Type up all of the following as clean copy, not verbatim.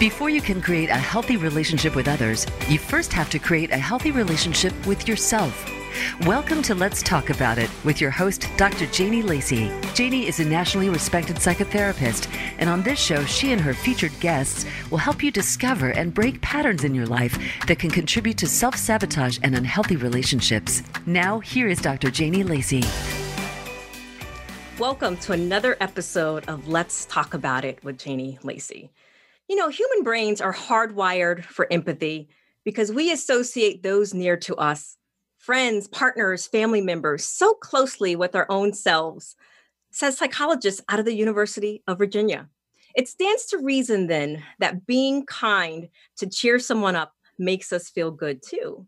Before you can create a healthy relationship with others, you first have to create a healthy relationship with yourself. Welcome to Let's Talk About It with your host, Dr. Janie Lacy. Janie is a nationally respected psychotherapist, and on this show, she and her featured guests will help you discover and break patterns in your life that can contribute to self-sabotage and unhealthy relationships. Now, here is Dr. Janie Lacy. Welcome to another episode of Let's Talk About It with Janie Lacy. You know, human brains are hardwired for empathy because we associate those near to us, friends, partners, family members, so closely with our own selves, says psychologist out of the University of Virginia. It stands to reason then that being kind to cheer someone up makes us feel good too.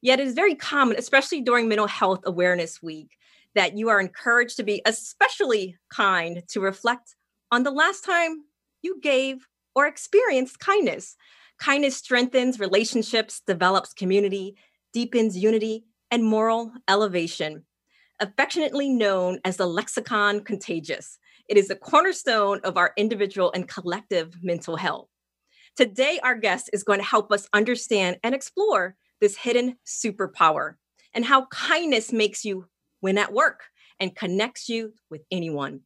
Yet it is very common, especially during Mental Health Awareness Week, that you are encouraged to be especially kind to reflect on the last time you gave or experienced kindness. Kindness strengthens relationships, develops community, deepens unity and moral elevation. Affectionately known as the lexicon contagious, it is the cornerstone of our individual and collective mental health. Today, our guest is going to help us understand and explore this hidden superpower and how kindness makes you win at work and connects you with anyone.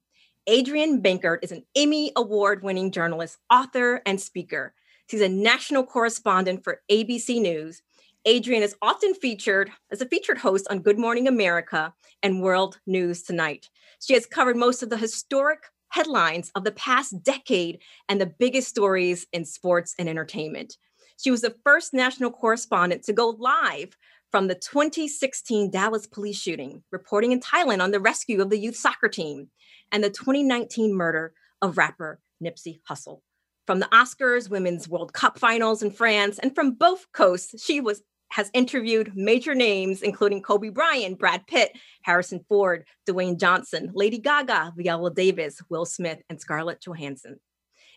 Adrienne Bankert is an Emmy Award-winning journalist, author, and speaker. She's a national correspondent for ABC News. Adrienne is often featured as a featured host on Good Morning America and World News Tonight. She has covered most of the historic headlines of the past decade and the biggest stories in sports and entertainment. She was the first national correspondent to go live from the 2016 Dallas police shooting, reporting in Thailand on the rescue of the youth soccer team, and the 2019 murder of rapper Nipsey Hussle. From the Oscars, Women's World Cup finals in France, and from both coasts, she has interviewed major names, including Kobe Bryant, Brad Pitt, Harrison Ford, Dwayne Johnson, Lady Gaga, Viola Davis, Will Smith, and Scarlett Johansson.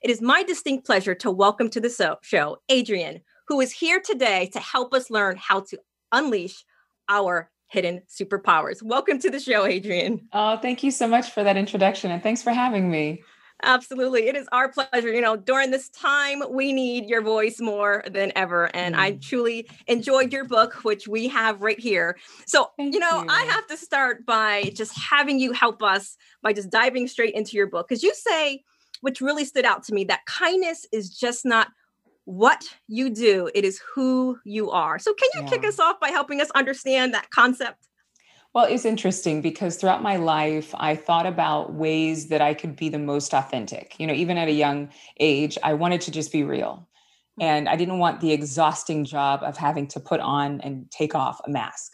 It is my distinct pleasure to welcome to the show Adrienne, who is here today to help us learn how to unleash our hidden superpowers. Welcome to the show, Adrienne. Oh, thank you so much for that introduction, and thanks for having me. Absolutely. It is our pleasure. You know, during this time, we need your voice more than ever. And I truly enjoyed your book, which we have right here. So, Thank you. I have to start by just having you help us by just diving straight into your book. Because you say, which really stood out to me, that kindness is just not what you do. It is who you are. So can you kick us off by helping us understand that concept? Well, it's interesting because throughout my life, I thought about ways that I could be the most authentic. You know, even at a young age, I wanted to just be real. And I didn't want the exhausting job of having to put on and take off a mask.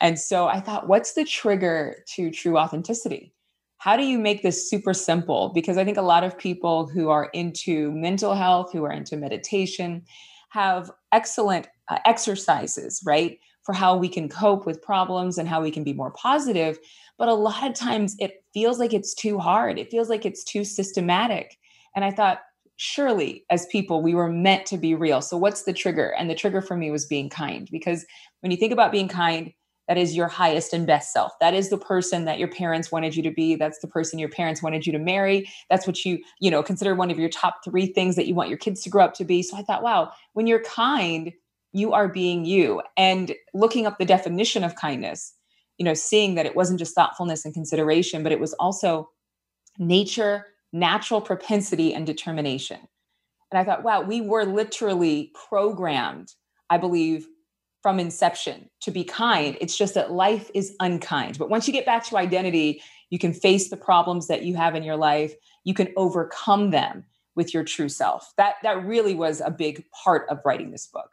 And so I thought, what's the trigger to true authenticity? How do you make this super simple? Because I think a lot of people who are into mental health, who are into meditation, have excellent exercises, right? For how we can cope with problems and how we can be more positive. But a lot of times it feels like it's too hard. It feels like it's too systematic. And I thought, surely as people, we were meant to be real. So what's the trigger? And the trigger for me was being kind, because when you think about being kind, that is your highest and best self. That is the person that your parents wanted you to be. That's the person your parents wanted you to marry. That's what you consider one of your top three things that you want your kids to grow up to be. So I thought, wow, when you're kind, you are being you. And looking up the definition of kindness, you know, seeing that it wasn't just thoughtfulness and consideration, but it was also nature, natural propensity, and determination. And I thought, wow, we were literally programmed, I believe, from inception to be kind. It's just that life is unkind. But once you get back to identity, you can face the problems that you have in your life. You can overcome them with your true self. That really was a big part of writing this book.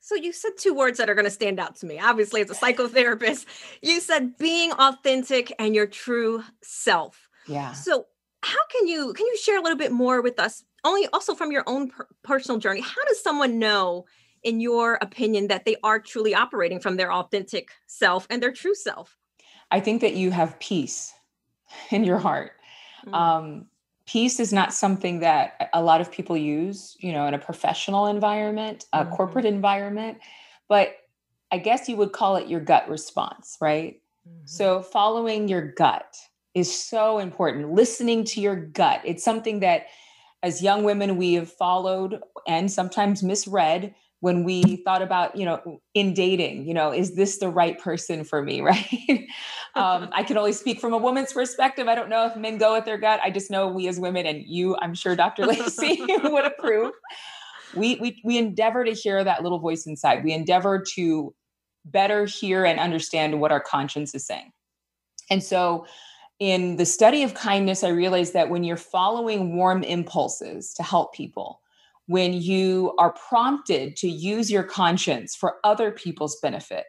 So you said two words that are going to stand out to me. Obviously, as a psychotherapist, you said being authentic and your true self. Yeah. So how can you share a little bit more with us, only also from your own personal journey? How does someone know, in your opinion, that they are truly operating from their authentic self and their true self? I think that you have peace in your heart. Mm-hmm. Peace is not something that a lot of people use, you know, in a professional environment, a corporate environment, but I guess you would call it your gut response, right? Mm-hmm. So following your gut is so important. Listening to your gut. It's something that as young women, we have followed and sometimes misread when we thought about, you know, in dating, you know, is this the right person for me? Right. I can only speak from a woman's perspective. I don't know if men go with their gut. I just know we as women, and you, I'm sure Dr. Lacy would approve. We endeavor to hear that little voice inside. We endeavor to better hear and understand what our conscience is saying. And so in the study of kindness, I realized that when you're following warm impulses to help people, when you are prompted to use your conscience for other people's benefit,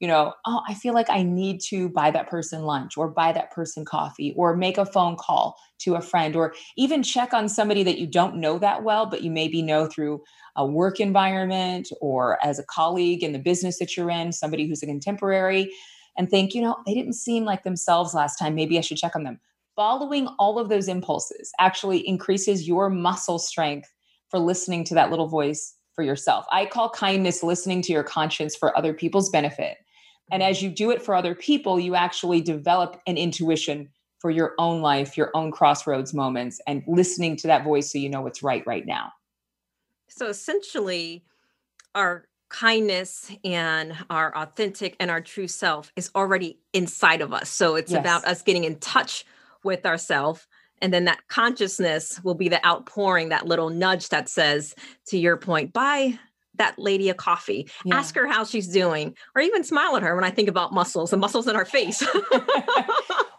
you know, oh, I feel like I need to buy that person lunch or buy that person coffee or make a phone call to a friend or even check on somebody that you don't know that well, but you maybe know through a work environment or as a colleague in the business that you're in, somebody who's a contemporary, and think, you know, they didn't seem like themselves last time. Maybe I should check on them. Following all of those impulses actually increases your muscle strength for listening to that little voice for yourself. I call kindness listening to your conscience for other people's benefit. And as you do it for other people, you actually develop an intuition for your own life, your own crossroads moments, and listening to that voice so you know what's right now. So essentially, our kindness and our authentic and our true self is already inside of us. So it's about us getting in touch with ourselves. And then that consciousness will be the outpouring, that little nudge that says, to your point, bye. That lady a coffee, ask her how she's doing, or even smile at her. When I think about muscles and muscles in our face,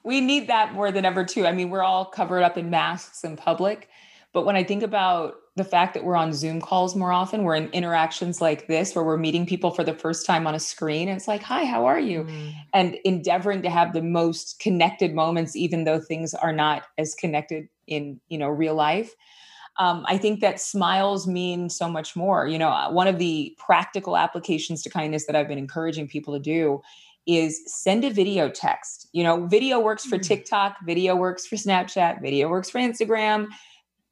we need that more than ever too. I mean, we're all covered up in masks in public, but when I think about the fact that we're on Zoom calls more often, we're in interactions like this, where we're meeting people for the first time on a screen. And it's like, hi, how are you? And endeavoring to have the most connected moments, even though things are not as connected in, you know, real life. I think that smiles mean so much more. You know, one of the practical applications to kindness that I've been encouraging people to do is send a video text. You know, video works for TikTok, video works for Snapchat, video works for Instagram,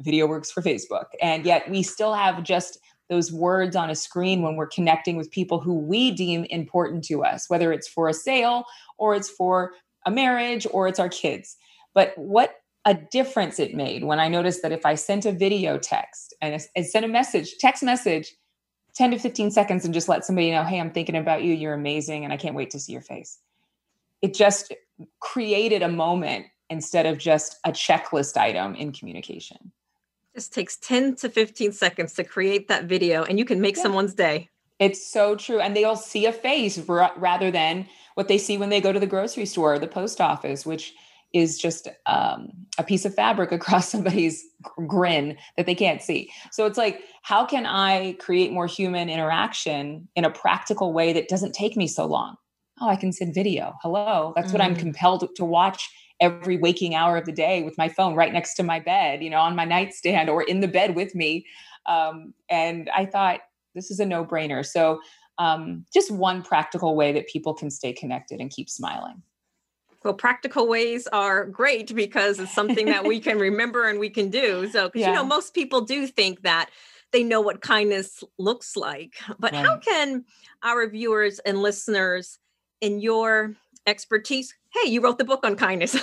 video works for Facebook. And yet we still have just those words on a screen when we're connecting with people who we deem important to us, whether it's for a sale or it's for a marriage or it's our kids. But what a difference it made when I noticed that if I sent a video text and sent a message, text message, 10 to 15 seconds, and just let somebody know, hey, I'm thinking about you. You're amazing. And I can't wait to see your face. It just created a moment instead of just a checklist item in communication. Just takes 10 to 15 seconds to create that video, and you can make someone's day. It's so true. And they'll see a face rather than what they see when they go to the grocery store or the post office, which is just a piece of fabric across somebody's grin that they can't see. So it's like, how can I create more human interaction in a practical way that doesn't take me so long? Oh, I can send video. Hello. That's what I'm compelled to watch every waking hour of the day with my phone right next to my bed, you know, on my nightstand or in the bed with me. And I thought, this is a no-brainer. So just one practical way that people can stay connected and keep smiling. Well, practical ways are great because it's something that we can remember and we can do. So, because you know, most people do think that they know what kindness looks like, but how can our viewers and listeners, in your expertise, hey, you wrote the book on kindness,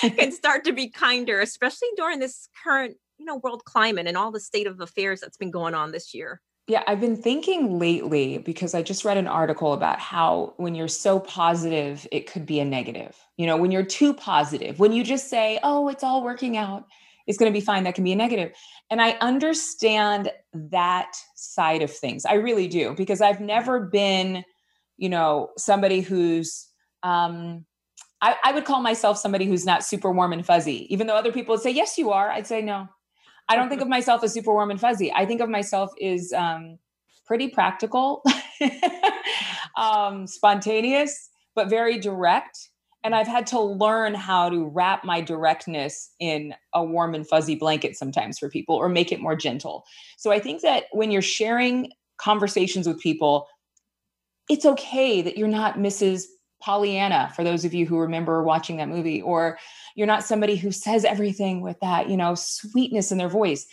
can start to be kinder, especially during this current, you know, world climate and all the state of affairs that's been going on this year? Yeah, I've been thinking lately because I just read an article about how when you're so positive, it could be a negative. You know, when you're too positive, when you just say, oh, it's all working out, it's going to be fine, that can be a negative. And I understand that side of things. I really do, because I've never been, you know, somebody who's, I would call myself somebody who's not super warm and fuzzy. Even though other people would say, yes, you are. I'd say, no. I don't think of myself as super warm and fuzzy. I think of myself as pretty practical, spontaneous, but very direct. And I've had to learn how to wrap my directness in a warm and fuzzy blanket sometimes for people, or make it more gentle. So I think that when you're sharing conversations with people, it's okay that you're not Mrs. Pollyanna, for those of you who remember watching that movie, or you're not somebody who says everything with that, you know, sweetness in their voice.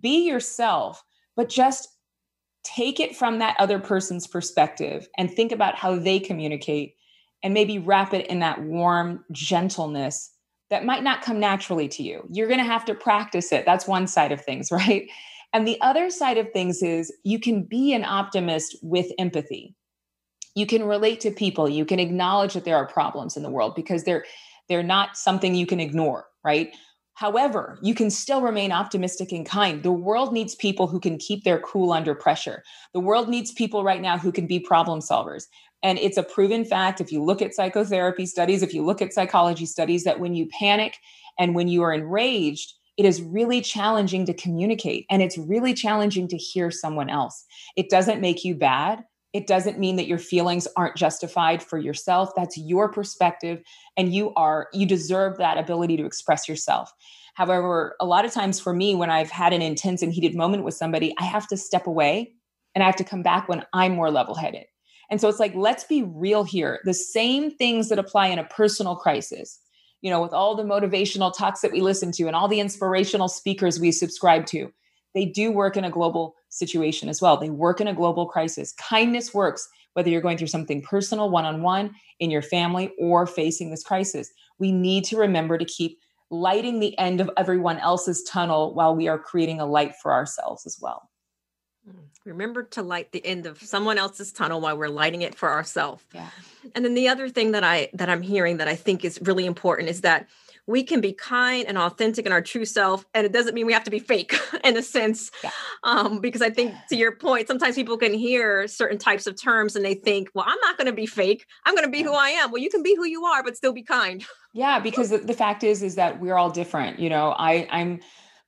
Be yourself, but just take it from that other person's perspective and think about how they communicate, and maybe wrap it in that warm gentleness that might not come naturally to you. You're going to have to practice it. That's one side of things, right? And the other side of things is you can be an optimist with empathy. You can relate to people. You can acknowledge that there are problems in the world because they're not something you can ignore, right? However, you can still remain optimistic and kind. The world needs people who can keep their cool under pressure. The world needs people right now who can be problem solvers. And it's a proven fact, if you look at psychotherapy studies, if you look at psychology studies, that when you panic and when you are enraged, it is really challenging to communicate. And it's really challenging to hear someone else. It doesn't make you bad. It doesn't mean that your feelings aren't justified for yourself. That's your perspective. And you deserve that ability to express yourself. However, a lot of times for me, when I've had an intense and heated moment with somebody, I have to step away and I have to come back when I'm more level-headed. And so it's like, let's be real here. The same things that apply in a personal crisis, you know, with all the motivational talks that we listen to and all the inspirational speakers we subscribe to, they do work in a global situation as well. They work in a global crisis. Kindness works, whether you're going through something personal, one-on-one, in your family, or facing this crisis. We need to remember to keep lighting the end of everyone else's tunnel while we are creating a light for ourselves as well. Remember to light the end of someone else's tunnel while we're lighting it for ourselves. Yeah. And then the other thing that I'm hearing that I think is really important is that we can be kind and authentic in our true self. And it doesn't mean we have to be fake in a sense, yeah. Because I think to your point, sometimes people can hear certain types of terms and they think, well, I'm not going to be fake. I'm going to be who I am. Well, you can be who you are, but still be kind. Yeah. Because the fact is that we're all different. You know, I'm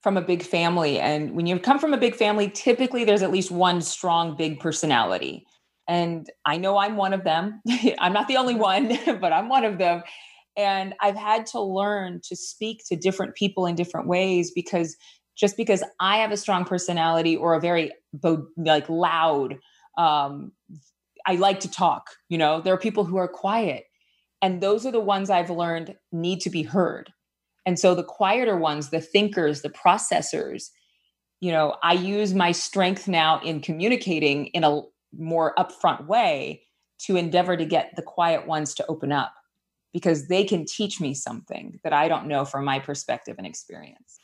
from a big family. And when you come from a big family, typically there's at least one strong, big personality. And I know I'm one of them. I'm not the only one, but I'm one of them. And I've had to learn to speak to different people in different ways because just because I have a strong personality or a very loud, I like to talk, you know, there are people who are quiet and those are the ones I've learned need to be heard. And so the quieter ones, the thinkers, the processors, you know, I use my strength now in communicating in a more upfront way to endeavor to get the quiet ones to open up, because they can teach me something that I don't know from my perspective and experience.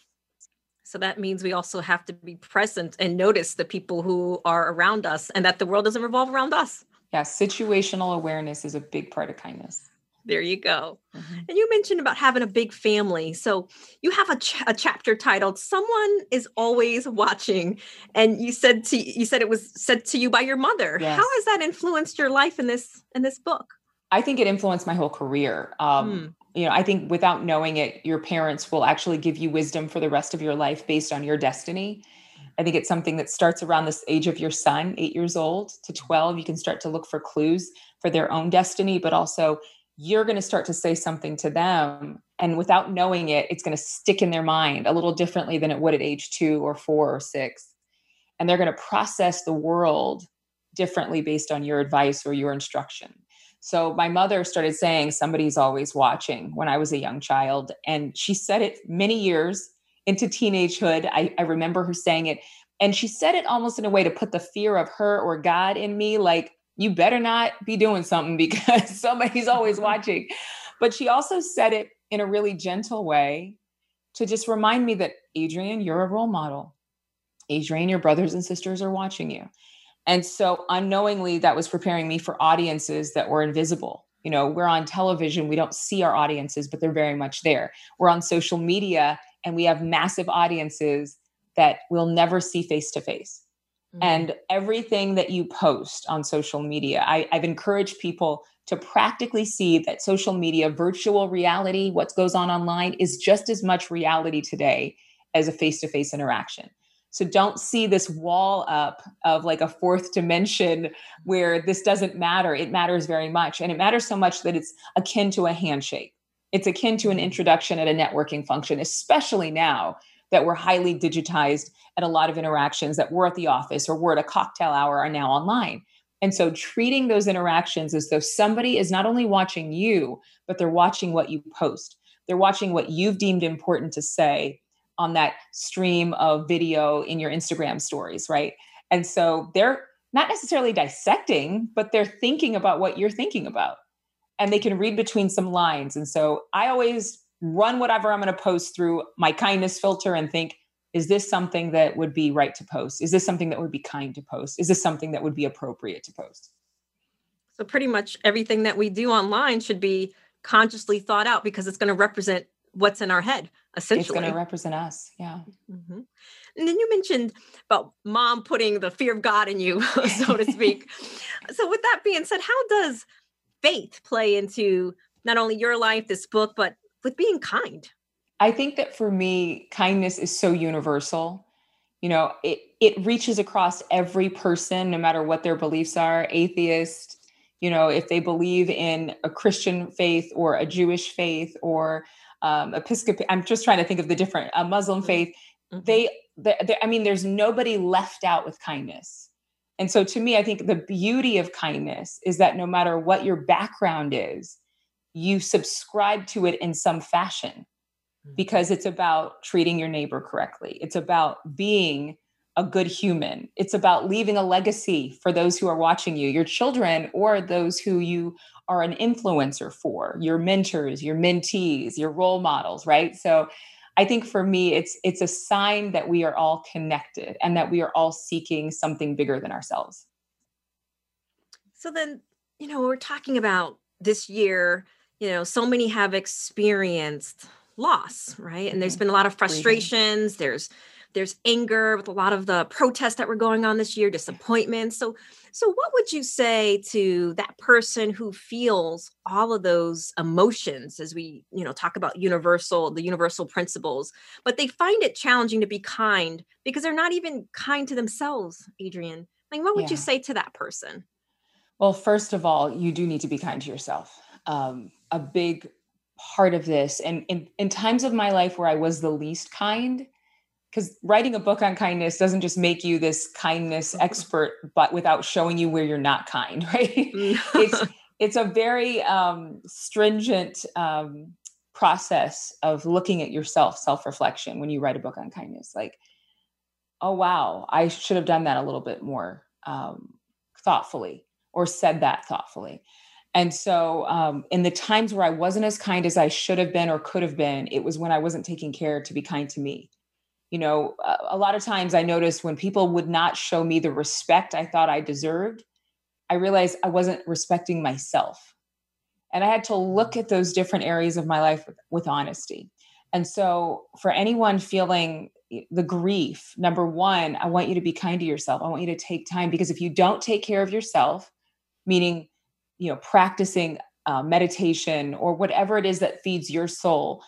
So that means we also have to be present and notice the people who are around us and that the world doesn't revolve around us. Yeah, situational awareness is a big part of kindness. There you go. Mm-hmm. And you mentioned about having a big family. So you have a chapter titled "Someone is Always Watching," and you said it was said to you by your mother. Yes. How has that influenced your life in this book? I think it influenced my whole career. You know, I think without knowing it, your parents will actually give you wisdom for the rest of your life based on your destiny. I think it's something that starts around this age of your son, 8 years old to 12. You can start to look for clues for their own destiny, but also you're going to start to say something to them. And without knowing it, it's going to stick in their mind a little differently than it would at age 2 or 4 or 6. And they're going to process the world differently based on your advice or your instruction. So my mother started saying, somebody's always watching when I was a young child. And she said it many years into teenagehood. I remember her saying it. And she said it almost in a way to put the fear of her or God in me, like, you better not be doing something because somebody's always watching. But she also said it in a really gentle way to just remind me that, Adrienne, you're a role model. Adrienne, your brothers and sisters are watching you. And so unknowingly, that was preparing me for audiences that were invisible. You know, we're on television, we don't see our audiences, but they're very much there. We're on social media and we have massive audiences that we'll never see face to face. And everything that you post on social media, I've encouraged people to practically see that social media, virtual reality, what goes on online is just as much reality today as a face-to-face interaction. So don't see this wall up of like a fourth dimension where this doesn't matter. It matters very much. And it matters so much that it's akin to a handshake. It's akin to an introduction at a networking function, especially now that we're highly digitized and a lot of interactions that were at the office or were at a cocktail hour are now online. And so treating those interactions as though somebody is not only watching you, but they're watching what you post. They're watching what you've deemed important to say on that stream of video in your Instagram stories, right? And so they're not necessarily dissecting, but they're thinking about what you're thinking about. And they can read between some lines. And so I always run whatever I'm going to post through my kindness filter and think, is this something that would be right to post? Is this something that would be kind to post? Is this something that would be appropriate to post? So pretty much everything that we do online should be consciously thought out because it's going to represent what's in our head, essentially. It's going to represent us. Yeah. Mm-hmm. And then you mentioned about mom putting the fear of God in you, so to speak. So with that being said, how does faith play into not only your life, this book, but with being kind? I think that for me, kindness is so universal. You know, it reaches across every person, no matter what their beliefs are, atheist, you know, if they believe in a Christian faith or a Jewish faith or Episcopal, I'm just trying to think of the different Muslim faith. Mm-hmm. There's nobody left out with kindness. And so to me, I think the beauty of kindness is that no matter what your background is, you subscribe to it in some fashion because it's about treating your neighbor correctly. It's about being a good human. It's about leaving a legacy for those who are watching you, your children, or those who you are an influencer for, your mentors, your mentees, your role models, right? So I think for me, it's a sign that we are all connected and that we are all seeking something bigger than ourselves. So then, you know, we're talking about this year, you know, so many have experienced loss, right? And there's been a lot of frustrations. There's anger with a lot of the protests that were going on this year, disappointment. So what would you say to that person who feels all of those emotions as we, you know, talk about the universal principles, but they find it challenging to be kind because they're not even kind to themselves, Adrienne? Like, what would you say to that person? Well, first of all, you do need to be kind to yourself. A big part of this, and in times of my life where I was the least kind, because writing a book on kindness doesn't just make you this kindness expert, but without showing you where you're not kind, right? It's a very stringent process of looking at yourself, self-reflection when you write a book on kindness. Like, oh, wow, I should have done that a little bit more thoughtfully or said that thoughtfully. And so in the times where I wasn't as kind as I should have been or could have been, it was when I wasn't taking care to be kind to me. You know, a lot of times I noticed when people would not show me the respect I thought I deserved, I realized I wasn't respecting myself. And I had to look at those different areas of my life with honesty. And so for anyone feeling the grief, number one, I want you to be kind to yourself. I want you to take time, because if you don't take care of yourself, meaning, you know, practicing meditation or whatever it is that feeds your soul,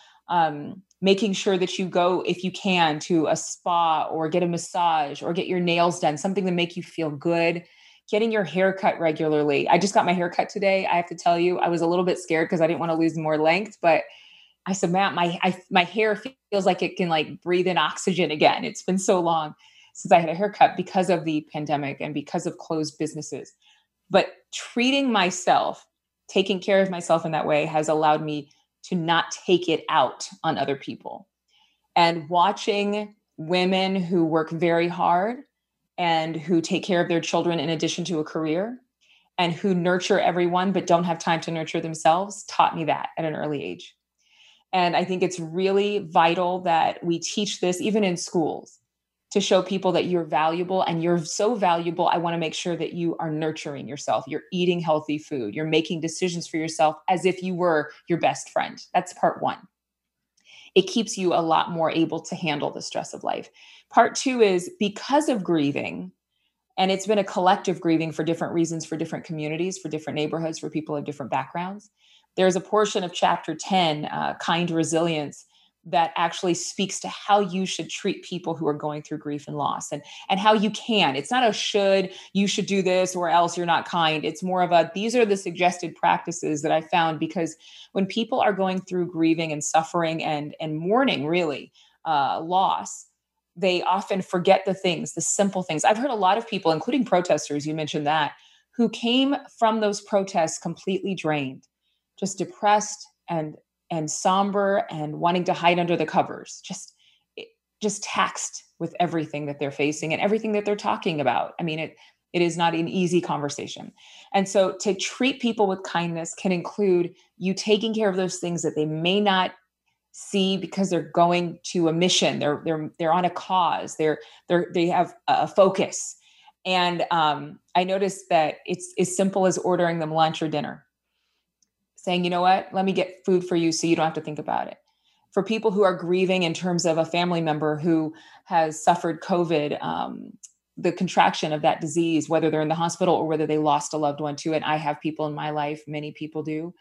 making sure that you go, if you can, to a spa or get a massage or get your nails done, something to make you feel good, getting your hair cut regularly. I just got my hair cut today. I have to tell you, I was a little bit scared because I didn't want to lose more length, but I said, Matt, my hair feels like it can like breathe in oxygen again. It's been so long since I had a haircut because of the pandemic and because of closed businesses. But treating myself, taking care of myself in that way has allowed me to not take it out on other people. And watching women who work very hard and who take care of their children in addition to a career and who nurture everyone but don't have time to nurture themselves taught me that at an early age. And I think it's really vital that we teach this even in schools to show people that you're valuable, and you're so valuable. I want to make sure that you are nurturing yourself. You're eating healthy food. You're making decisions for yourself as if you were your best friend. That's part one. It keeps you a lot more able to handle the stress of life. Part two is, because of grieving, and it's been a collective grieving for different reasons, for different communities, for different neighborhoods, for people of different backgrounds. There's a portion of chapter 10, Kind Resilience, that actually speaks to how you should treat people who are going through grief and loss, and how you can. It's not a should, you should do this or else you're not kind. It's more of a, these are the suggested practices that I found, because when people are going through grieving and suffering and mourning, really, loss, they often forget the things, the simple things. I've heard a lot of people, including protesters, you mentioned that, who came from those protests completely drained, just depressed and somber and wanting to hide under the covers, just taxed with everything that they're facing and everything that they're talking about. I mean, it is not an easy conversation. And so to treat people with kindness can include you taking care of those things that they may not see because they're going to a mission. They're on a cause. They have a focus. And I noticed that it's as simple as ordering them lunch or dinner, saying, you know what, let me get food for you so you don't have to think about it. For people who are grieving in terms of a family member who has suffered COVID, the contraction of that disease, whether they're in the hospital or whether they lost a loved one to it. I have people in my life, many people do.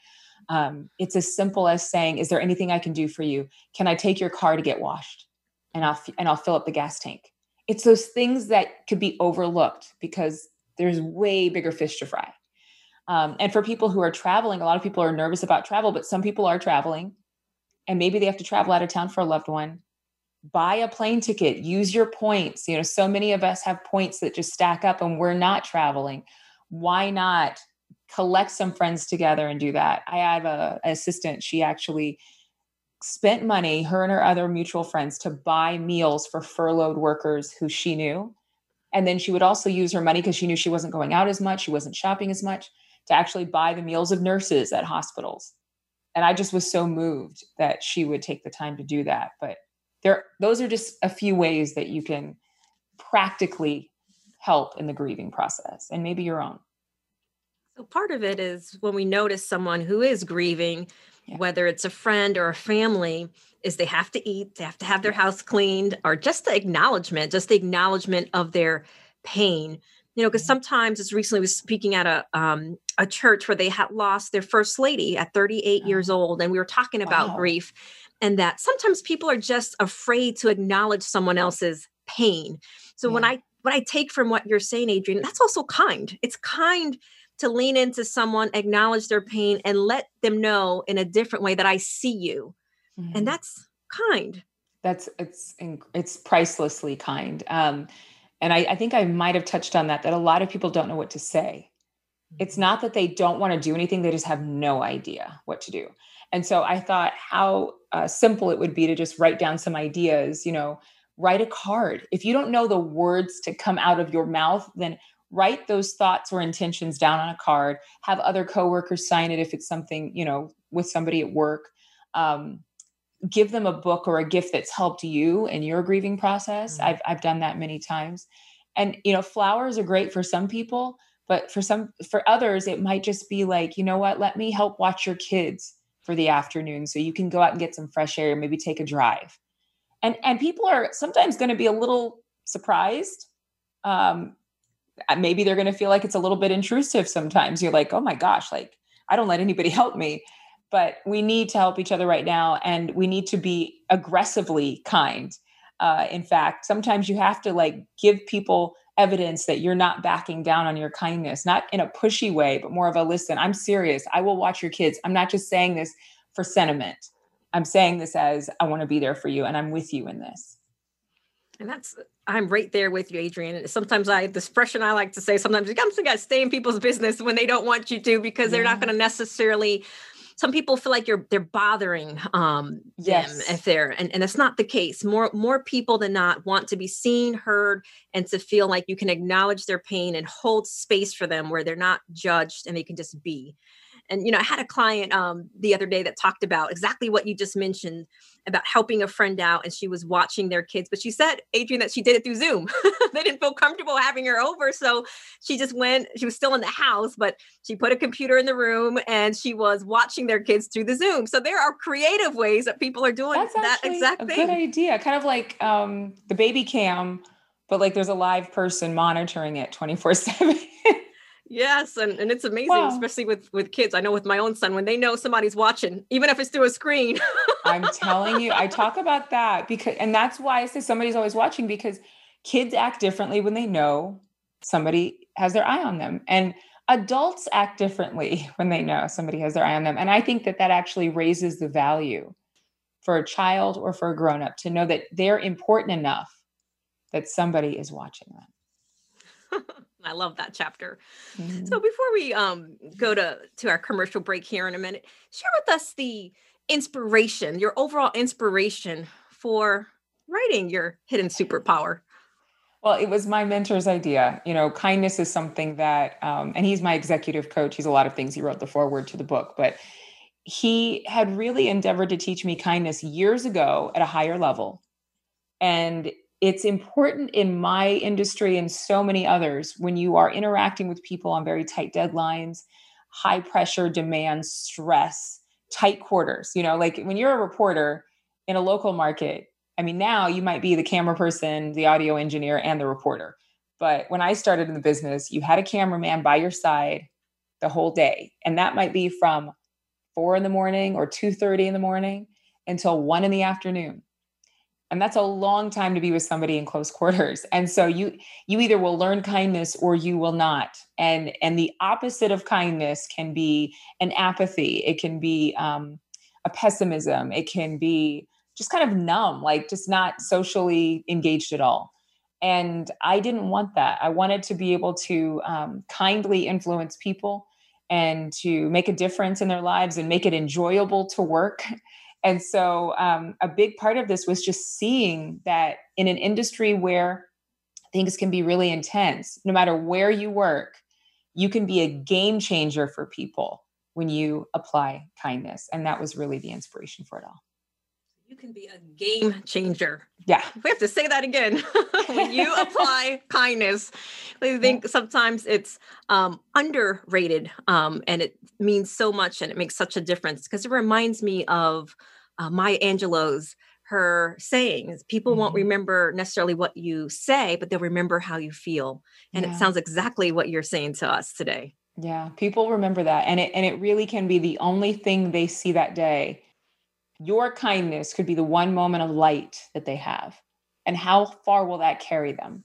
It's as simple as saying, is there anything I can do for you? Can I take your car to get washed? And I'll fill up the gas tank. It's those things that could be overlooked because there's way bigger fish to fry. And for people who are traveling, a lot of people are nervous about travel, but some people are traveling and maybe they have to travel out of town for a loved one. Buy a plane ticket, use your points. You know, so many of us have points that just stack up and we're not traveling. Why not collect some friends together and do that? I have an assistant. She actually spent money, her and her other mutual friends, to buy meals for furloughed workers who she knew. And then she would also use her money, because she knew she wasn't going out as much, she wasn't shopping as much, to actually buy the meals of nurses at hospitals. And I just was so moved that she would take the time to do that. But those are just a few ways that you can practically help in the grieving process, and maybe your own. So part of it is when we notice someone who is grieving, yeah, whether it's a friend or a family, is they have to eat, they have to have their house cleaned, or just the acknowledgement of their pain. You know, because sometimes, as recently was speaking at a church where they had lost their first lady at 38 years old, and we were talking about grief, and that sometimes people are just afraid to acknowledge someone else's pain. So what I take from what you're saying, Adrienne, that's also kind. It's kind to lean into someone, acknowledge their pain, and let them know in a different way that I see you, and that's kind. It's pricelessly kind. And I think I might've touched on that a lot of people don't know what to say. It's not that they don't want to do anything. They just have no idea what to do. And so I thought how simple it would be to just write down some ideas, you know, write a card. If you don't know the words to come out of your mouth, then write those thoughts or intentions down on a card, have other coworkers sign it. If it's something, you know, with somebody at work, give them a book or a gift that's helped you in your grieving process. Mm-hmm. I've done that many times. And, you know, flowers are great for some people, but for others, it might just be like, you know what, let me help watch your kids for the afternoon so you can go out and get some fresh air, maybe take a drive. And people are sometimes going to be a little surprised. Maybe they're going to feel like it's a little bit intrusive. Sometimes you're like, oh my gosh, like I don't let anybody help me. But we need to help each other right now. And we need to be aggressively kind. In fact, sometimes you have to like give people evidence that you're not backing down on your kindness, not in a pushy way, but more of a, listen, I'm serious. I will watch your kids. I'm not just saying this for sentiment. I'm saying this as I want to be there for you. And I'm with you in this. And I'm right there with you, Adrienne. And sometimes the expression I like to say, sometimes you got to stay in people's business when they don't want you to, because they're not going to necessarily. Some people feel like they're bothering them if they're, and that's not the case. More people than not want to be seen, heard, and to feel like you can acknowledge their pain and hold space for them where they're not judged and they can just be. And, you know, I had a client the other day that talked about exactly what you just mentioned about helping a friend out, and she was watching their kids, but she said, Adrienne, that she did it through Zoom. They didn't feel comfortable having her over. So she just went, she was still in the house, but she put a computer in the room and she was watching their kids through the Zoom. So there are creative ways that people are doing that exact thing. That's a good idea. Kind of like the baby cam, but like there's a live person monitoring it 24/7. Yes. And it's amazing, especially with kids. I know with my own son, when they know somebody's watching, even if it's through a screen. I'm telling you, I talk about that and that's why I say somebody's always watching, because kids act differently when they know somebody has their eye on them, and adults act differently when they know somebody has their eye on them. And I think that actually raises the value for a child or for a grown-up to know that they're important enough that somebody is watching them. I love that chapter. Mm-hmm. So before we go to our commercial break here in a minute, share with us the inspiration, your overall inspiration for writing Your Hidden Superpower. Well, it was my mentor's idea. You know, kindness is something that, and he's my executive coach. He's a lot of things. He wrote the foreword to the book, but he had really endeavored to teach me kindness years ago at a higher level. And it's important in my industry and so many others, when you are interacting with people on very tight deadlines, high pressure, demand, stress, tight quarters, you know, like when you're a reporter in a local market, I mean, now you might be the camera person, the audio engineer, and the reporter. But when I started in the business, you had a cameraman by your side the whole day. And that might be from 4 a.m. or 2:30 a.m. until 1 p.m. And that's a long time to be with somebody in close quarters. And so you either will learn kindness or you will not. And the opposite of kindness can be an apathy. It can be a pessimism. It can be just kind of numb, like just not socially engaged at all. And I didn't want that. I wanted to be able to kindly influence people and to make a difference in their lives and make it enjoyable to work. And so a big part of this was just seeing that in an industry where things can be really intense, no matter where you work, you can be a game changer for people when you apply kindness. And that was really the inspiration for it all. You can be a game changer. Yeah. We have to say that again. When you apply kindness, I think sometimes it's underrated and it means so much and it makes such a difference because it reminds me of Maya Angelou's, her sayings. People won't remember necessarily what you say, but they'll remember how you feel. And it sounds exactly what you're saying to us today. Yeah. People remember that. And it really can be the only thing they see that day. Your kindness could be the one moment of light that they have. And how far will that carry them?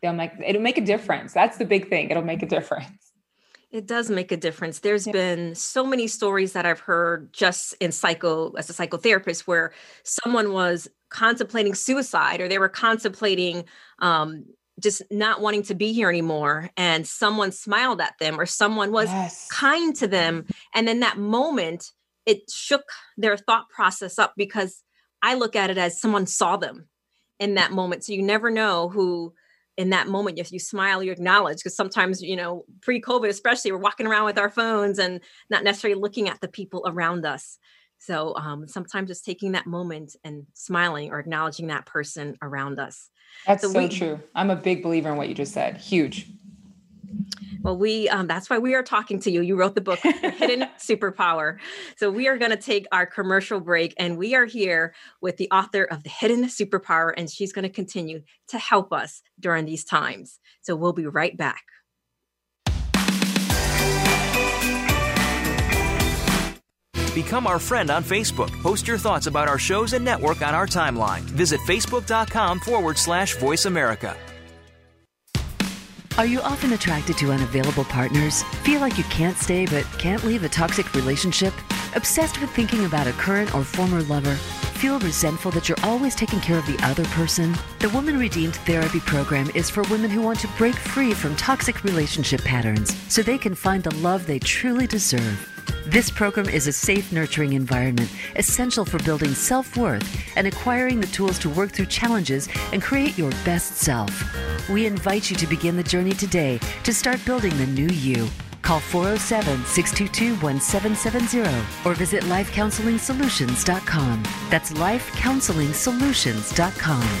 It'll make a difference. That's the big thing. It'll make a difference. It does make a difference. There's been so many stories that I've heard just as a psychotherapist, where someone was contemplating suicide or they were contemplating, just not wanting to be here anymore. And someone smiled at them or someone was kind to them. And then that moment, it shook their thought process up because I look at it as someone saw them in that moment. So you never know who in that moment, if you smile, you acknowledge, because sometimes, you know, pre-COVID, especially we're walking around with our phones and not necessarily looking at the people around us. So sometimes just taking that moment and smiling or acknowledging that person around us. That's so true. I'm a big believer in what you just said. Huge. Well, that's why we are talking to you. You wrote the book, The Hidden Superpower. So we are going to take our commercial break, and we are here with the author of The Hidden Superpower, and she's going to continue to help us during these times. So we'll be right back. Become our friend on Facebook. Post your thoughts about our shows and network on our timeline. Visit facebook.com/Voice America. Are you often attracted to unavailable partners? Feel like you can't stay but can't leave a toxic relationship? Obsessed with thinking about a current or former lover? Feel resentful that you're always taking care of the other person? The Woman Redeemed Therapy Program is for women who want to break free from toxic relationship patterns so they can find the love they truly deserve. This program is a safe, nurturing environment, essential for building self-worth and acquiring the tools to work through challenges and create your best self. We invite you to begin the journey today to start building the new you. Call 407-622-1770 or visit lifecounselingsolutions.com. That's lifecounselingsolutions.com.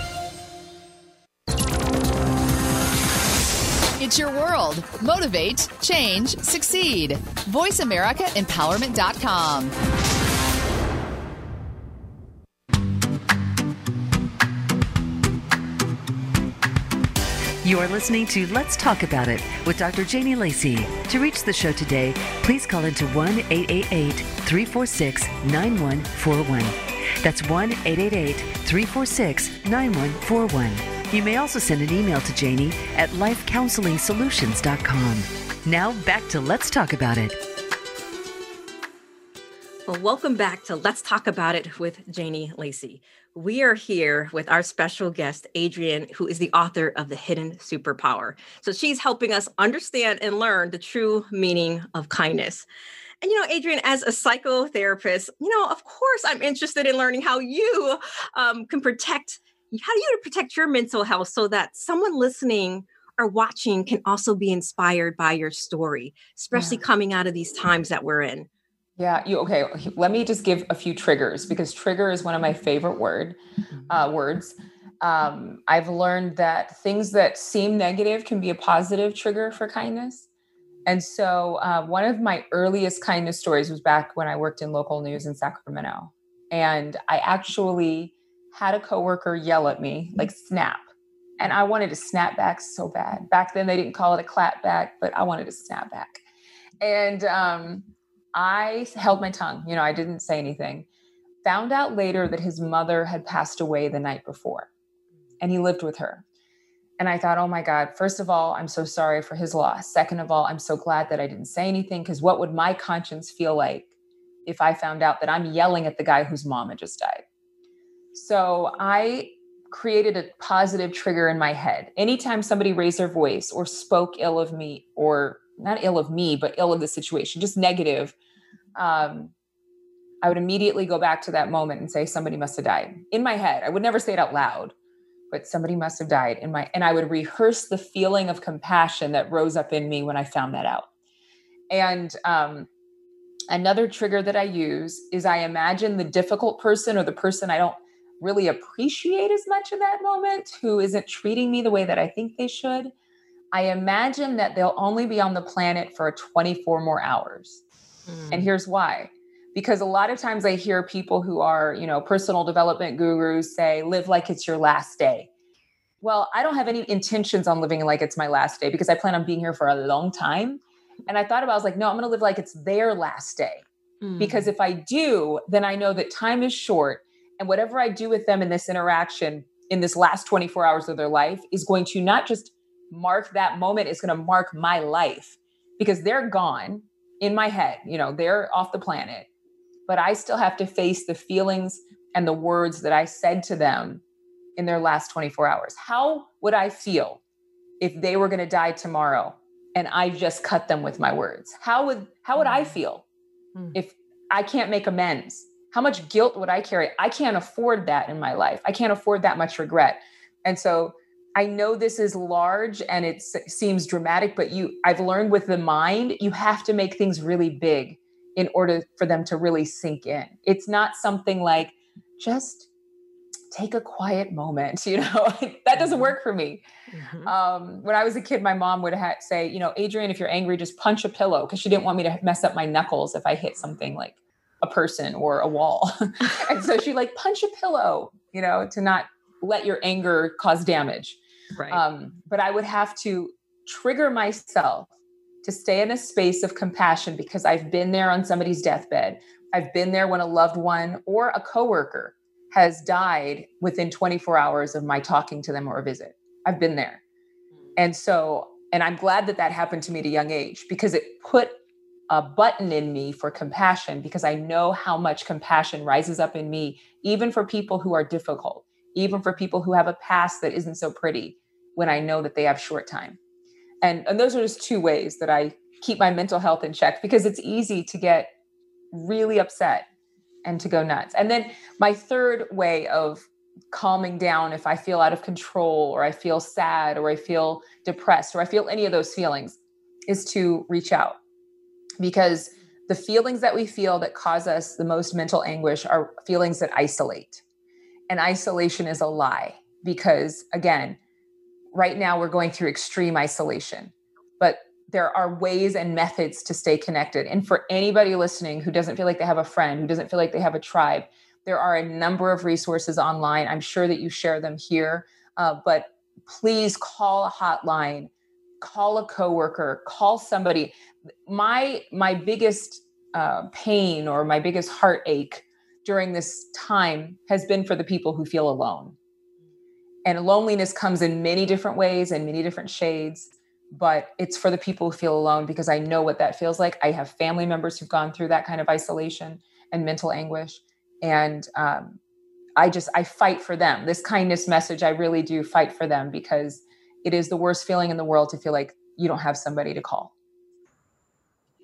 It's your world. Motivate, change, succeed. VoiceAmericaEmpowerment.com. You are listening to Let's Talk About It with Dr. Janie Lacy. To reach the show today, please call into 1-888-346-9141. That's 1-888-346-9141. You may also send an email to Janie at lifecounselingsolutions.com. Now back to Let's Talk About It. Well, welcome back to Let's Talk About It with Janie Lacy. We are here with our special guest, Adrienne, who is the author of The Hidden Superpower. So she's helping us understand and learn the true meaning of kindness. And, Adrienne, as a psychotherapist, of course, I'm interested in learning how you protect your mental health so that someone listening or watching can also be inspired by your story, especially coming out of these times that we're in. Yeah. Okay. Let me just give a few triggers, because trigger is one of my favorite words. I've learned that things that seem negative can be a positive trigger for kindness. And so one of my earliest kindness stories was back when I worked in local news in Sacramento. And I actually had a coworker yell at me, like, snap. And I wanted to snap back so bad. Back then they didn't call it a clap back, but I wanted to snap back. And I held my tongue. I didn't say anything. Found out later that his mother had passed away the night before and he lived with her. And I thought, oh my God, first of all, I'm so sorry for his loss. Second of all, I'm so glad that I didn't say anything, because what would my conscience feel like if I found out that I'm yelling at the guy whose mom had just died? So I created a positive trigger in my head. Anytime somebody raised their voice or spoke ill of me, or not ill of me, but ill of the situation, just negative, I would immediately go back to that moment and say, somebody must have died. In my head, I would never say it out loud, but somebody must have died and I would rehearse the feeling of compassion that rose up in me when I found that out. And another trigger that I use is I imagine the difficult person, or the person I don't really appreciate as much in that moment, who isn't treating me the way that I think they should. I imagine that they'll only be on the planet for 24 more hours. Mm. And here's why. Because a lot of times I hear people who are, personal development gurus say, live like it's your last day. Well, I don't have any intentions on living like it's my last day, because I plan on being here for a long time. And I thought about, I was like, no, I'm going to live like it's their last day. Mm. Because if I do, then I know that time is short, and whatever I do with them in this interaction in this last 24 hours of their life is going to not just mark that moment, it's going to mark my life, because they're gone in my head, they're off the planet, but I still have to face the feelings and the words that I said to them in their last 24 hours. How would I feel if they were going to die tomorrow and I just cut them with my words? How would I feel if I can't make amends? How much guilt would I carry? I can't afford that in my life. I can't afford that much regret. And so I know this is large and it seems dramatic, but I've learned with the mind, you have to make things really big in order for them to really sink in. It's not something like, just take a quiet moment, that doesn't work for me. Mm-hmm. When I was a kid, my mom would say, Adrienne, if you're angry, just punch a pillow, because she didn't want me to mess up my knuckles if I hit something like a person or a wall. And so she punch a pillow, to not let your anger cause damage. Right. But I would have to trigger myself to stay in a space of compassion, because I've been there on somebody's deathbed. I've been there when a loved one or a coworker has died within 24 hours of my talking to them or a visit. I've been there. And I'm glad that that happened to me at a young age, because it put a button in me for compassion, because I know how much compassion rises up in me, even for people who are difficult, even for people who have a past that isn't so pretty, when I know that they have short time. And those are just two ways that I keep my mental health in check, because it's easy to get really upset and to go nuts. And then my third way of calming down, if I feel out of control, or I feel sad, or I feel depressed, or I feel any of those feelings, is to reach out. Because the feelings that we feel that cause us the most mental anguish are feelings that isolate. And isolation is a lie, because again, right now we're going through extreme isolation, but there are ways and methods to stay connected. And for anybody listening who doesn't feel like they have a friend, who doesn't feel like they have a tribe, there are a number of resources online. I'm sure that you share them here, but please call a hotline, call a coworker, call somebody. My biggest pain, or my biggest heartache during this time, has been for the people who feel alone. And loneliness comes in many different ways and many different shades, but it's for the people who feel alone, because I know what that feels like. I have family members who've gone through that kind of isolation. and mental anguish. And I fight for them. This kindness message, I really do fight for them, because it is the worst feeling in the world to feel like you don't have somebody to call.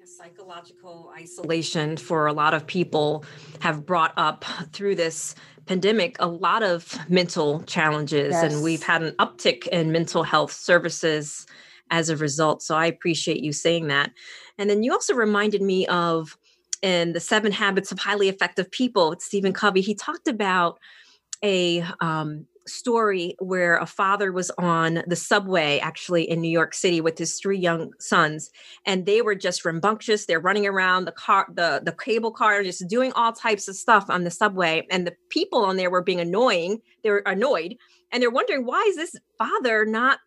Psychological isolation for a lot of people have brought up through this pandemic a lot of mental challenges. Yes. And we've had an uptick in mental health services as a result. So I appreciate you saying that. And then you also reminded me of in the 7 Habits of Highly Effective People, it's Stephen Covey. He talked about a story where a father was on the subway, actually in New York City, with his 3 young sons, and they were just rambunctious. They're running around the car, the cable car, just doing all types of stuff on the subway. And the people on there were being annoying. They were annoyed, and they're wondering, why is this father not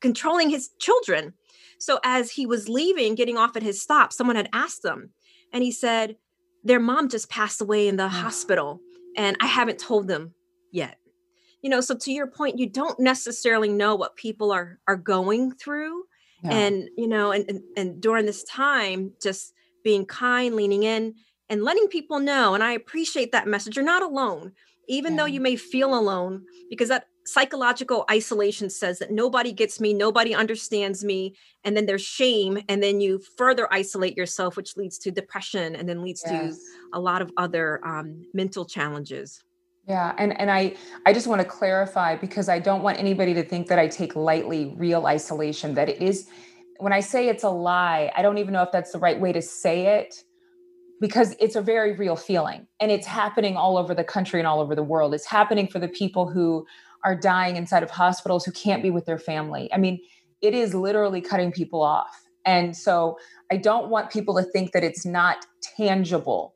controlling his children? So as he was leaving, getting off at his stop, someone had asked him, and he said, "Their mom just passed away in the hospital, and I haven't told them yet." You know, so to your point, you don't necessarily know what people are going through. Yeah. And, you know, and during this time, just being kind, leaning in and letting people know. And I appreciate that message. You're not alone, even though you may feel alone, because that psychological isolation says that nobody gets me, nobody understands me. And then there's shame. And then you further isolate yourself, which leads to depression and then leads to a lot of other mental challenges. Yeah. And I just want to clarify, because I don't want anybody to think that I take lightly real isolation, that it is, when I say it's a lie, I don't even know if that's the right way to say it, because it's a very real feeling, and it's happening all over the country and all over the world. It's happening for the people who are dying inside of hospitals, who can't be with their family. I mean, it is literally cutting people off. And so I don't want people to think that it's not tangible.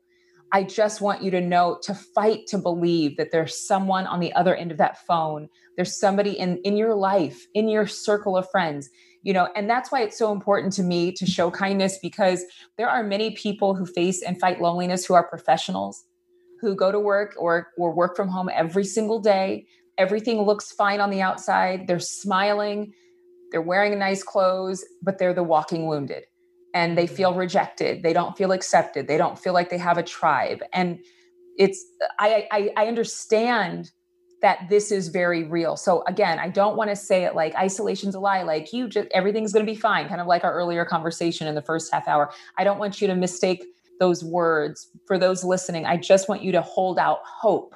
I just want you to know, to fight to believe that there's someone on the other end of that phone. There's somebody in your life, in your circle of friends, you know, and that's why it's so important to me to show kindness, because there are many people who face and fight loneliness who are professionals, who go to work or work from home every single day. Everything looks fine on the outside. They're smiling, they're wearing nice clothes, but they're the walking wounded. And they feel rejected. They don't feel accepted. They don't feel like they have a tribe. And it's, I understand that this is very real. So again, I don't want to say it like isolation's a lie, like you just, everything's going to be fine. Kind of like our earlier conversation in the first half hour. I don't want you to mistake those words. For those listening, I just want you to hold out hope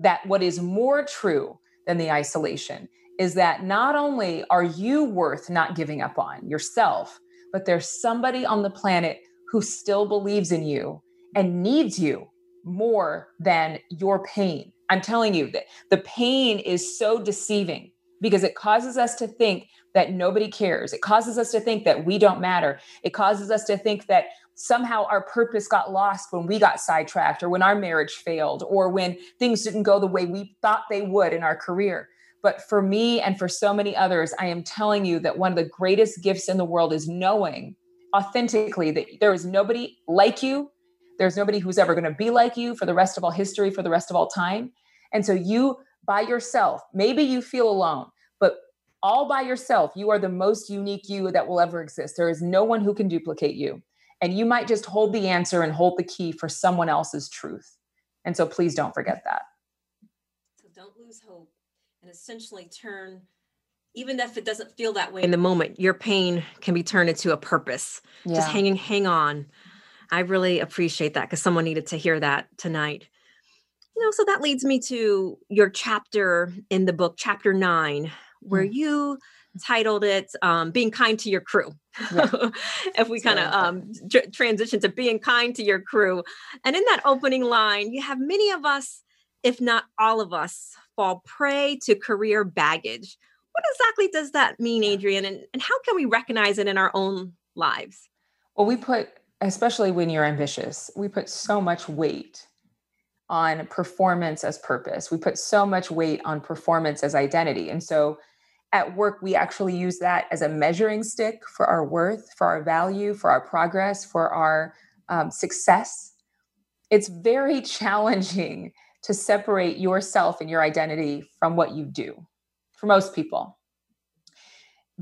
that what is more true than the isolation is that not only are you worth not giving up on yourself, but there's somebody on the planet who still believes in you and needs you more than your pain. I'm telling you that the pain is so deceiving, because it causes us to think that nobody cares. It causes us to think that we don't matter. It causes us to think that somehow our purpose got lost when we got sidetracked, or when our marriage failed, or when things didn't go the way we thought they would in our career. But for me and for so many others, I am telling you that one of the greatest gifts in the world is knowing authentically that there is nobody like you. There's nobody who's ever going to be like you for the rest of all history, for the rest of all time. And so you by yourself, maybe you feel alone, but all by yourself, you are the most unique you that will ever exist. There is no one who can duplicate you. And you might just hold the answer and hold the key for someone else's truth. And so please don't forget that. So don't lose hope. And essentially turn, even if it doesn't feel that way in the moment, your pain can be turned into a purpose. Yeah. Just hang on. I really appreciate that, because someone needed to hear that tonight. You know, so that leads me to your chapter in the book, chapter 9, where you titled it, Being Kind to Your Crew. Yeah. If we kind of transition to being kind to your crew. And in that opening line, you have many of us, if not all of us, fall prey to career baggage. What exactly does that mean, Adrienne? And how can we recognize it in our own lives? Well, we put, especially when you're ambitious, we put so much weight on performance as purpose. We put so much weight on performance as identity. And so at work, we actually use that as a measuring stick for our worth, for our value, for our progress, for our success. It's very challenging to separate yourself and your identity from what you do, for most people.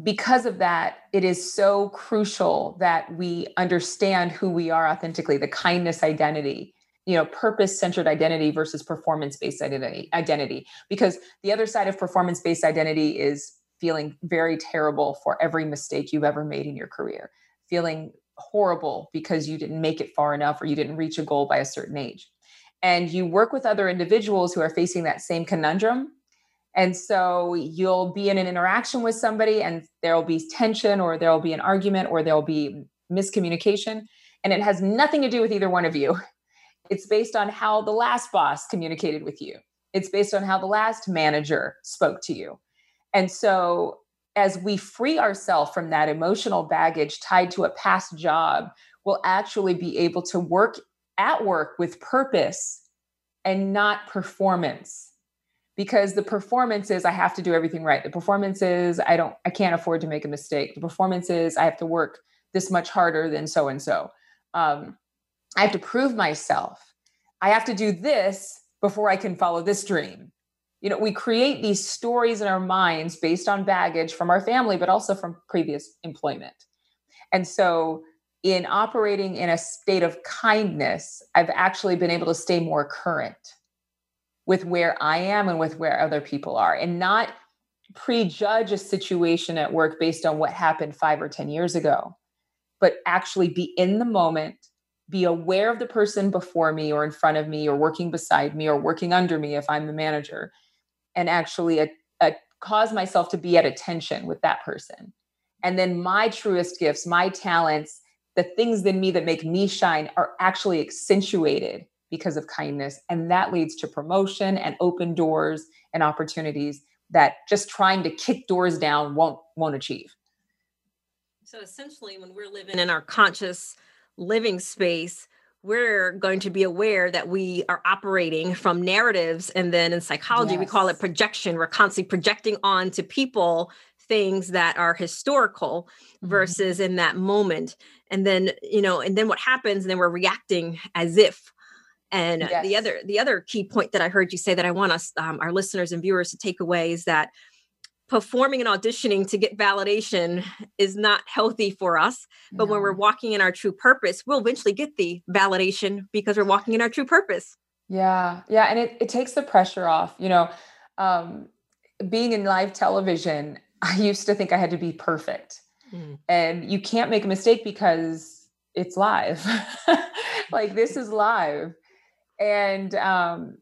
Because of that, it is so crucial that we understand who we are authentically, the kindness identity, purpose-centered identity versus performance-based identity, because the other side of performance-based identity is feeling very terrible for every mistake you've ever made in your career, feeling horrible because you didn't make it far enough or you didn't reach a goal by a certain age. And you work with other individuals who are facing that same conundrum. And so you'll be in an interaction with somebody and there'll be tension or there'll be an argument or there'll be miscommunication. And it has nothing to do with either one of you. It's based on how the last boss communicated with you. It's based on how the last manager spoke to you. And so as we free ourselves from that emotional baggage tied to a past job, we'll actually be able to work at work with purpose and not performance. Because the performance is I have to do everything right. The performance is I can't afford to make a mistake. The performance is I have to work this much harder than so-and-so. I have to prove myself. I have to do this before I can follow this dream. We create these stories in our minds based on baggage from our family, but also from previous employment. And so in operating in a state of kindness, I've actually been able to stay more current with where I am and with where other people are, and not prejudge a situation at work based on what happened 5 or 10 years ago, but actually be in the moment, be aware of the person before me or in front of me or working beside me or working under me if I'm the manager, and actually cause myself to be at attention with that person. And then my truest gifts, my talents, the things in me that make me shine are actually accentuated because of kindness. And that leads to promotion and open doors and opportunities that just trying to kick doors down won't achieve. So essentially, when we're living in our conscious living space, we're going to be aware that we are operating from narratives. And then in psychology, yes, we call it projection. We're constantly projecting onto people things that are historical versus in that moment. And then, what happens, and then we're reacting as if. And yes, the other key point that I heard you say that I want us, our listeners and viewers to take away is that performing and auditioning to get validation is not healthy for us. But when we're walking in our true purpose, we'll eventually get the validation because we're walking in our true purpose. Yeah. Yeah. And it takes the pressure off, being in live television, I used to think I had to be perfect and you can't make a mistake because it's live. Like this is live. And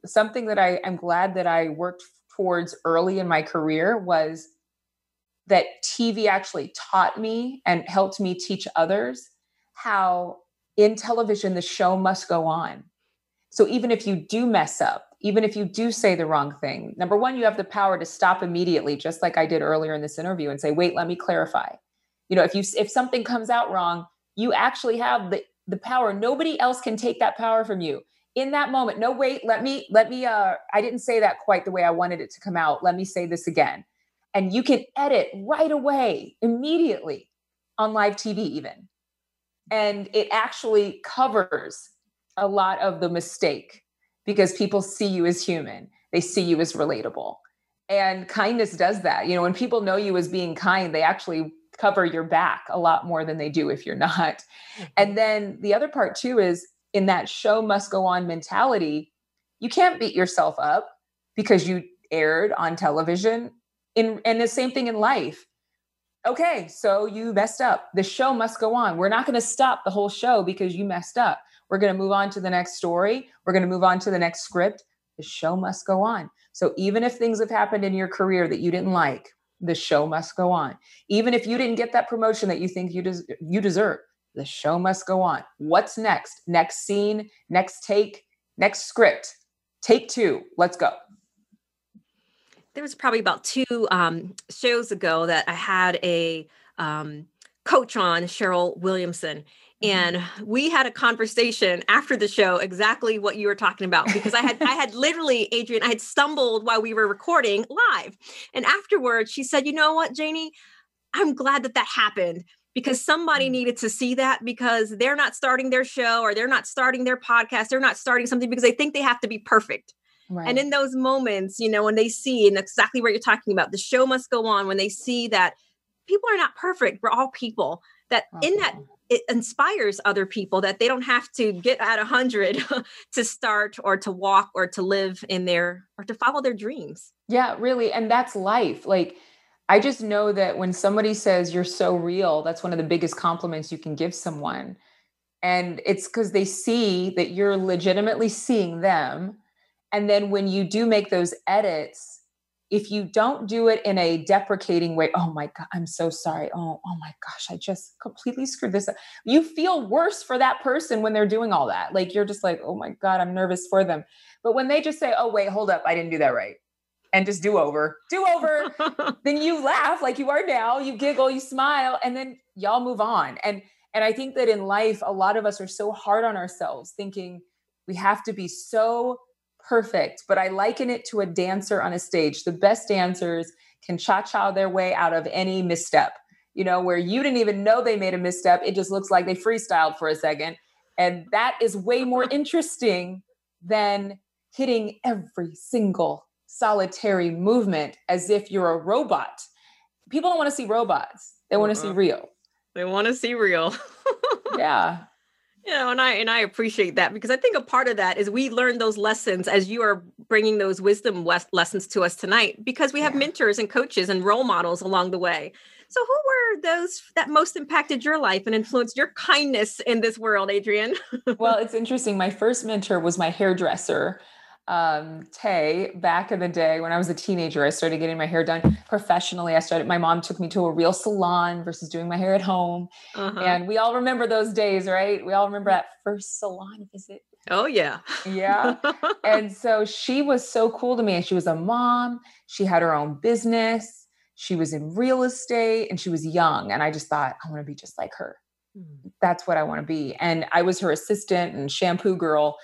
something that I'm glad that I worked towards early in my career was that TV actually taught me and helped me teach others how in television, the show must go on. So even if you do mess up, even if you do say the wrong thing, number one, you have the power to stop immediately, just like I did earlier in this interview, and say, wait, let me clarify. If something comes out wrong, you actually have the power. Nobody else can take that power from you. In that moment, no, wait, let me, I didn't say that quite the way I wanted it to come out. Let me say this again. And you can edit right away, immediately on live TV even. And it actually covers a lot of the mistake because people see you as human. They see you as relatable. And kindness does that. When people know you as being kind, they actually cover your back a lot more than they do if you're not. And then the other part too is, in that show must go on mentality, you can't beat yourself up because you aired on television. And the same thing in life. Okay, so you messed up. The show must go on. We're not going to stop the whole show because you messed up. We're going to move on to the next story. We're going to move on to the next script. The show must go on. So even if things have happened in your career that you didn't like, the show must go on. Even if you didn't get that promotion that you think you deserve, the show must go on. What's next? Next scene, next take, next script. Take two. Let's go. There was probably about two shows ago that I had a coach on, Cheryl Williamson. And we had a conversation after the show, exactly what you were talking about, because I had literally, Adrienne, I had stumbled while we were recording live. And afterwards, she said, you know what, Janie, I'm glad that happened. Because somebody needed to see that, because they're not starting their show or they're not starting their podcast. They're not starting something because they think they have to be perfect. Right. And in those moments, when they see, and exactly what you're talking about, the show must go on, when they see that people are not perfect. We're all people. that in that it inspires other people that they don't have to get at 100 to start or to walk or to live in their, or to follow their dreams. Yeah, really. And that's life. Like, I just know that when somebody says you're so real, that's one of the biggest compliments you can give someone. And it's because they see that you're legitimately seeing them. And then when you do make those edits, if you don't do it in a deprecating way, oh my God, I'm so sorry. Oh my gosh, I just completely screwed this up. You feel worse for that person when they're doing all that. Like, you're just like, oh my God, I'm nervous for them. But when they just say, oh wait, hold up, I didn't do that right. And just do over, then you laugh like you are now, you giggle, you smile, and then y'all move on. And I think that in life, a lot of us are so hard on ourselves thinking we have to be so perfect, but I liken it to a dancer on a stage. The best dancers can cha-cha their way out of any misstep, you know, where you didn't even know they made a misstep. It just looks like they freestyled for a second. And that is way more interesting than hitting every single solitary movement as if you're a robot. People don't want to see robots. They want to see real. They want to see real. Yeah. You know, and I appreciate that, because I think a part of that is we learn those lessons as you are bringing those wisdom lessons to us tonight, because we have mentors and coaches and role models along the way. So who were those that most impacted your life and influenced your kindness in this world, Adrienne? Well, it's interesting. My first mentor was my hairdresser, Tay, back in the day when I was a teenager. I started getting my hair done professionally. My mom took me to a real salon versus doing my hair at home. And we all remember those days, right? We all remember that first salon visit. Oh yeah. Yeah. And so she was so cool to me, and she was a mom. She had her own business. She was in real estate, and she was young. And I just thought, I want to be just like her. That's what I want to be. And I was her assistant and shampoo girl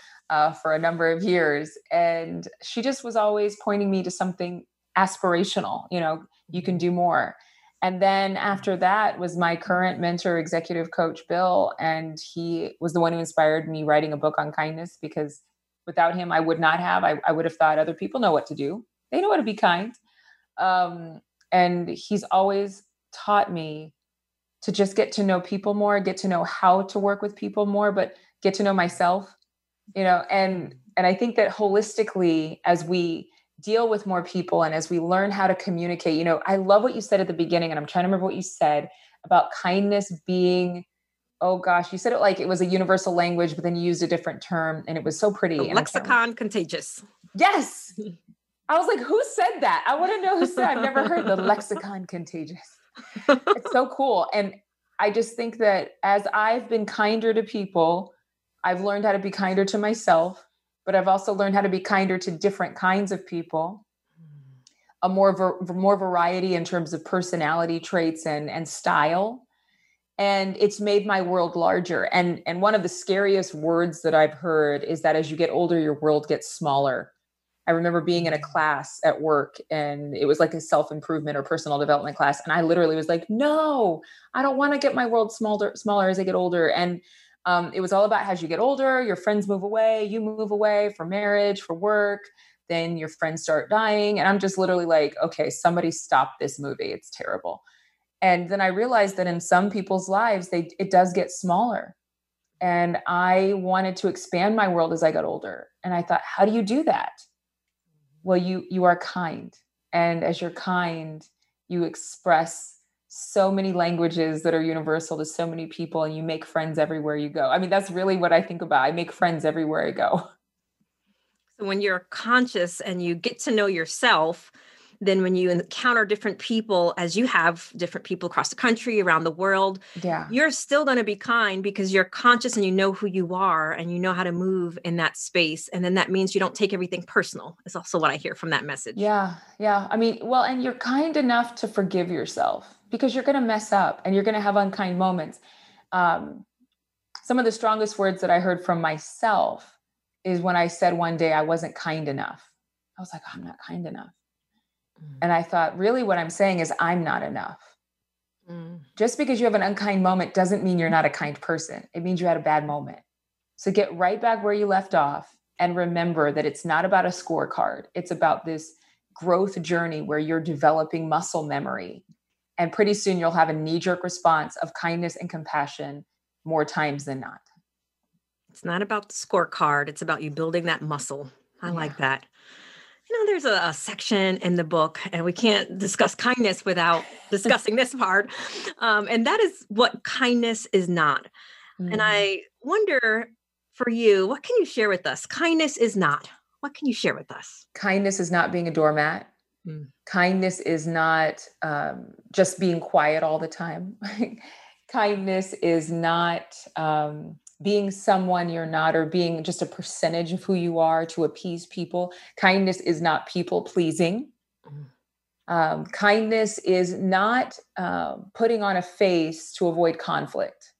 for a number of years. And she just was always pointing me to something aspirational, you know, you can do more. And then after that was my current mentor, executive coach, Bill. And he was the one who inspired me writing a book on kindness, because without him, I would have thought other people know what to do. They know how to be kind. And he's always taught me to just get to know people more, get to know how to work with people more, but get to know myself. You know, and I think that holistically, as we deal with more people and as we learn how to communicate, you know, I love what you said at the beginning, and I'm trying to remember what you said about kindness being, oh gosh, you said it like it was a universal language, but then you used a different term, and it was so pretty. Lexicon contagious. Yes. I was like, who said that? I want to know who said I've never heard the lexicon contagious. It's so cool. And I just think that as I've been kinder to people, I've learned how to be kinder to myself, but I've also learned how to be kinder to different kinds of people, more variety in terms of personality traits and style. And it's made my world larger. And one of the scariest words that I've heard is that as you get older, your world gets smaller. I remember being in a class at work, and it was like a self-improvement or personal development class. And I literally was like, no, I don't want to get my world smaller as I get older. And it was all about as you get older, your friends move away, you move away for marriage, for work, then your friends start dying. And I'm just literally like, okay, somebody stop this movie. It's terrible. And then I realized that in some people's lives, it does get smaller. And I wanted to expand my world as I got older. And I thought, how do you do that? Well, you are kind. And as you're kind, you express so many languages that are universal to so many people, and you make friends everywhere you go. I mean, that's really what I think about. I make friends everywhere I go. So when you're conscious and you get to know yourself, then when you encounter different people, as you have different people across the country, around the world, you're still going to be kind because you're conscious and you know who you are and you know how to move in that space. And then that means you don't take everything personal. It's also what I hear from that message. Yeah. Yeah. I mean, well, and you're kind enough to forgive yourself, because you're going to mess up and you're going to have unkind moments. Some of the strongest words that I heard from myself is when I said one day I wasn't kind enough. I was like, oh, I'm not kind enough. And I thought, really what I'm saying is I'm not enough. Just because you have an unkind moment doesn't mean you're not a kind person. It means you had a bad moment. So get right back where you left off and remember that it's not about a scorecard. It's about this growth journey where you're developing muscle memory. And pretty soon you'll have a knee-jerk response of kindness and compassion more times than not. It's not about the scorecard. It's about you building that muscle. I like that. You know, there's a section in the book, and we can't discuss kindness without discussing this part. And that is what kindness is not. Mm-hmm. And I wonder for you, what can you share with us? Kindness is not. What can you share with us? Kindness is not being a doormat. Mm-hmm. Kindness is not just being quiet all the time. Kindness is not being someone you're not, or being just a percentage of who you are to appease people. Kindness is not people pleasing. Kindness is not putting on a face to avoid conflict.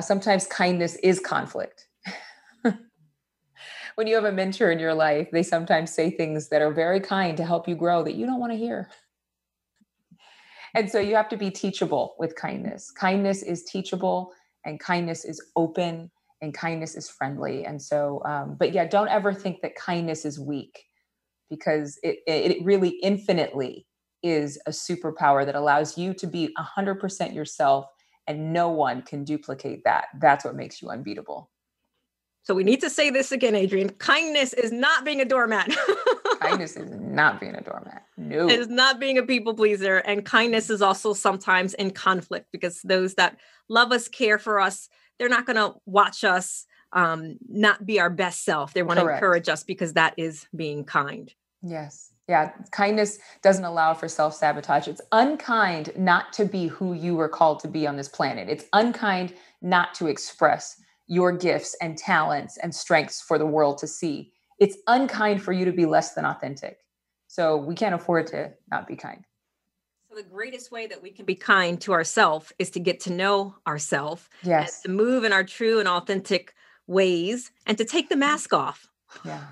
Sometimes kindness is conflict. When you have a mentor in your life, they sometimes say things that are very kind to help you grow that you don't want to hear. And so you have to be teachable with kindness. Kindness is teachable, and kindness is open, and kindness is friendly. And so, but yeah, don't ever think that kindness is weak, because it really infinitely is a superpower that allows you to be 100% yourself, and no one can duplicate that. That's what makes you unbeatable. So we need to say this again, Adrienne. Kindness is not being a doormat. Kindness is not being a doormat. No. It is not being a people pleaser. And kindness is also sometimes in conflict, because those that love us, care for us, they're not going to watch us not be our best self. They want to encourage us, because that is being kind. Yes. Yeah. Kindness doesn't allow for self-sabotage. It's unkind not to be who you were called to be on this planet. It's unkind not to express your gifts and talents and strengths for the world to see. It's unkind for you to be less than authentic. So we can't afford to not be kind. So the greatest way that we can be kind to ourselves is to get to know ourselves, yes, and to move in our true and authentic ways, and to take the mask off. Yeah.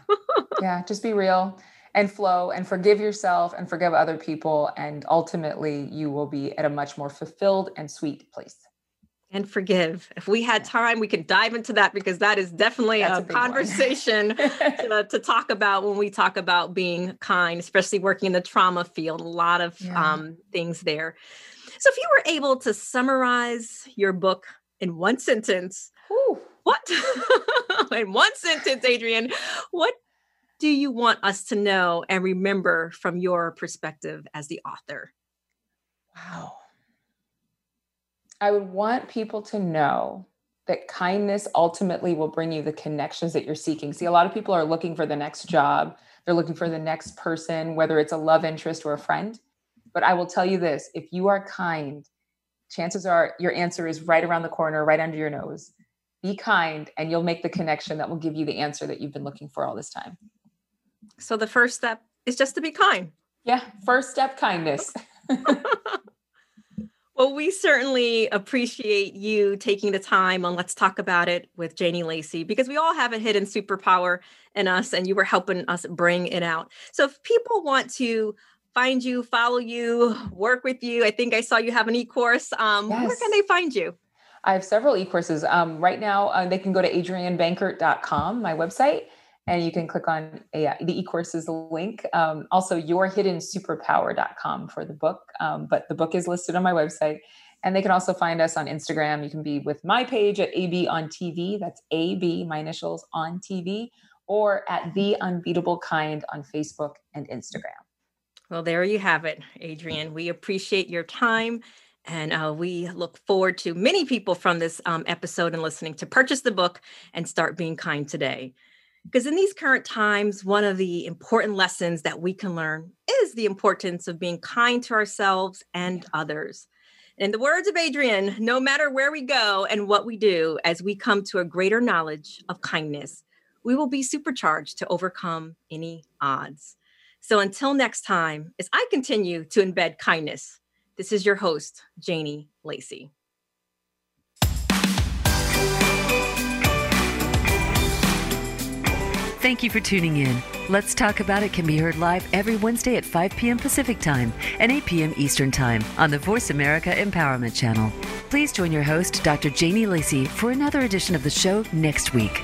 Yeah. Just be real and flow, and forgive yourself and forgive other people. And ultimately you will be at a much more fulfilled and sweet place. And forgive. If we had time, we could dive into that, because that is definitely a conversation to talk about when we talk about being kind, especially working in the trauma field, a lot of things there. So if you were able to summarize your book in one sentence, in one sentence, Adrienne, what do you want us to know and remember from your perspective as the author? Wow. I would want people to know that kindness ultimately will bring you the connections that you're seeking. See, a lot of people are looking for the next job. They're looking for the next person, whether it's a love interest or a friend. But I will tell you this, if you are kind, chances are your answer is right around the corner, right under your nose. Be kind, and you'll make the connection that will give you the answer that you've been looking for all this time. So the first step is just to be kind. Yeah. First step, kindness. Well, we certainly appreciate you taking the time on Let's Talk About It with Janie Lacy, because we all have a hidden superpower in us, and you were helping us bring it out. So if people want to find you, follow you, work with you, I think I saw you have an e-course. Yes. Where can they find you? I have several e-courses. Right now, they can go to adriennebankert.com, my website, and you can click on the e-courses link. Also, yourhiddensuperpower.com for the book. But the book is listed on my website. And they can also find us on Instagram. You can be with my page at AB on TV. That's AB, my initials, on TV. Or at The Unbeatable Kind on Facebook and Instagram. Well, there you have it, Adrienne. We appreciate your time. And we look forward to many people from this episode and listening to purchase the book and start being kind today. Because in these current times, one of the important lessons that we can learn is the importance of being kind to ourselves and others. In the words of Adrienne, no matter where we go and what we do, as we come to a greater knowledge of kindness, we will be supercharged to overcome any odds. So until next time, as I continue to embed kindness, this is your host, Janie Lacy. Thank you for tuning in. Let's Talk About It can be heard live every Wednesday at 5 p.m. Pacific Time and 8 p.m. Eastern Time on the Voice America Empowerment Channel. Please join your host, Dr. Janie Lacy, for another edition of the show next week.